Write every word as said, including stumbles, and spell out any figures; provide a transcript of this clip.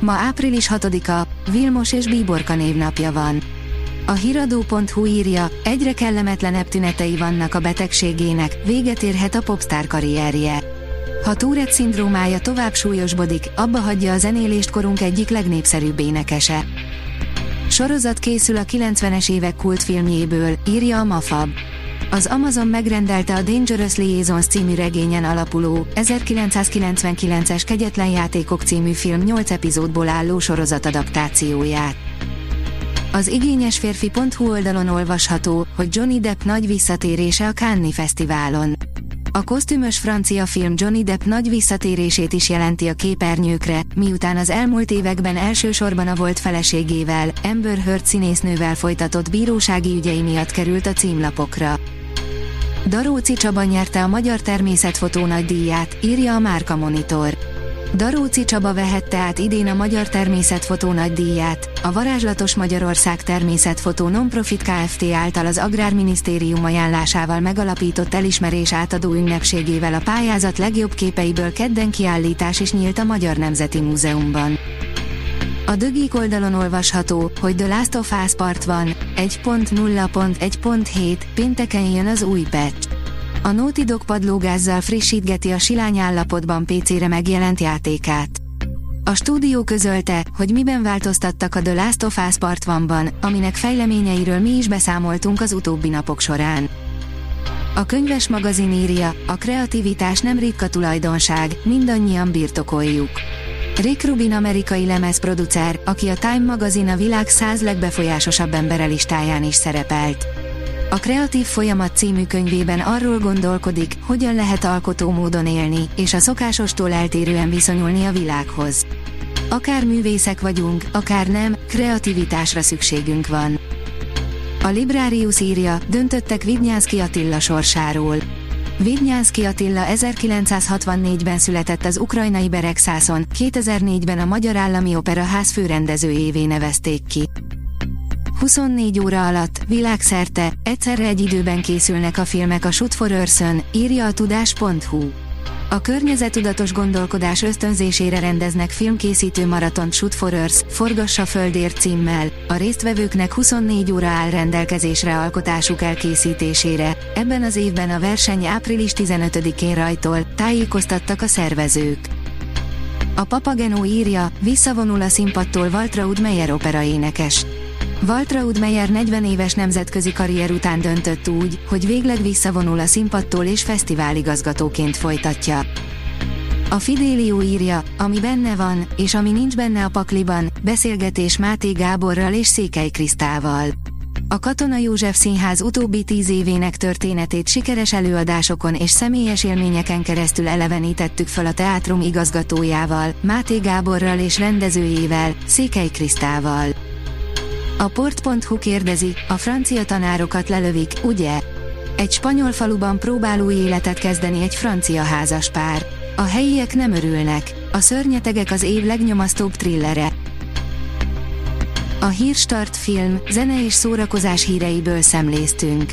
Ma április hatodika, Vilmos és Bíborka névnapja van. A hiradó pont hu írja, egyre kellemetlenebb tünetei vannak a betegségének, véget érhet a popstar karrierje. Ha Tourette-szindrómája tovább súlyosbodik, abba hagyja a zenélést korunk egyik legnépszerűbb énekese. Sorozat készül a kilencvenes évek kultfilmjéből, írja a Mafab. Az Amazon megrendelte a Dangerous Liaisons című regényen alapuló, ezerkilencszázkilencvenkilences Kegyetlen játékok című film nyolc epizódból álló sorozat adaptációját. Az igényesférfi pont hu oldalon olvasható, hogy Johnny Depp nagy visszatérése a Cannes-i fesztiválon. A kosztümös francia film Johnny Depp nagy visszatérését is jelenti a képernyőkre, miután az elmúlt években elsősorban a volt feleségével, Amber Heard színésznővel folytatott bírósági ügyei miatt került a címlapokra. Daróci Csaba nyerte a Magyar Természetfotó nagydíját, írja a Márka Monitor. Daróci Csaba vehette át idén a Magyar Természetfotó nagydíját, a Varázslatos Magyarország Természetfotó Nonprofit Kft. Által az Agrárminisztérium ajánlásával megalapított elismerés átadó ünnepségével a pályázat legjobb képeiből kedden kiállítás is nyílt a Magyar Nemzeti Múzeumban. A Dögik oldalon olvasható, hogy The Last of Us part egy pont nulla pont egy pont hét, pénteken jön az új patch. A Naughty Dog padlógázzal frissítgeti a silány állapotban pé cére megjelent játékát. A stúdió közölte, hogy miben változtattak a The Last of Us part egyben, aminek fejleményeiről mi is beszámoltunk az utóbbi napok során. A könyves magazin írja, a kreativitás nem ritka tulajdonság, mindannyian birtokoljuk. Rick Rubin amerikai lemezproducer, aki a Time magazin a világ száz legbefolyásosabb embere listáján is szerepelt. A Kreatív Folyamat című könyvében arról gondolkodik, hogyan lehet alkotó módon élni, és a szokásostól eltérően viszonyulni a világhoz. Akár művészek vagyunk, akár nem, kreativitásra szükségünk van. A Librarius írja, döntöttek Vidnyánszky Attila sorsáról. Vidnyánszky Attila ezerkilencszázhatvannégyben született az ukrajnai Beregszászon, kétezer-négyben a Magyar Állami Operaház főrendezőjévé nevezték ki. huszonnégy óra alatt, világszerte, egyszerre egy időben készülnek a filmek a Shoot for Earth-ön, írja a tudás pont hu. A környezettudatos gondolkodás ösztönzésére rendeznek filmkészítő maratont Shoot for Earth, Forgassa Földért címmel, a résztvevőknek huszonnégy óra áll rendelkezésre alkotásuk elkészítésére, ebben az évben a verseny április tizenötödikén rajtol, tájékoztattak a szervezők. A Papagenó írja, visszavonul a színpadtól Waltraud Meyer operaénekes. Waltraud Meyer negyven éves nemzetközi karrier után döntött úgy, hogy végleg visszavonul a színpadtól és fesztiváligazgatóként folytatja. A Fidelio írja, ami benne van, és ami nincs benne a pakliban, beszélgetés Máté Gáborral és Székely Kristával. A Katona József Színház utóbbi tíz évének történetét sikeres előadásokon és személyes élményeken keresztül elevenítettük fel a teátrum igazgatójával, Máté Gáborral és rendezőjével, Székely Kristával. A port pont hu kérdezi, a francia tanárokat lelövik, ugye? Egy spanyol faluban próbál új életet kezdeni egy francia házas pár. A helyiek nem örülnek. A Szörnyetegek az év legnyomasztóbb thrillere. A Hírstart film, zene és szórakozás híreiből szemléztünk.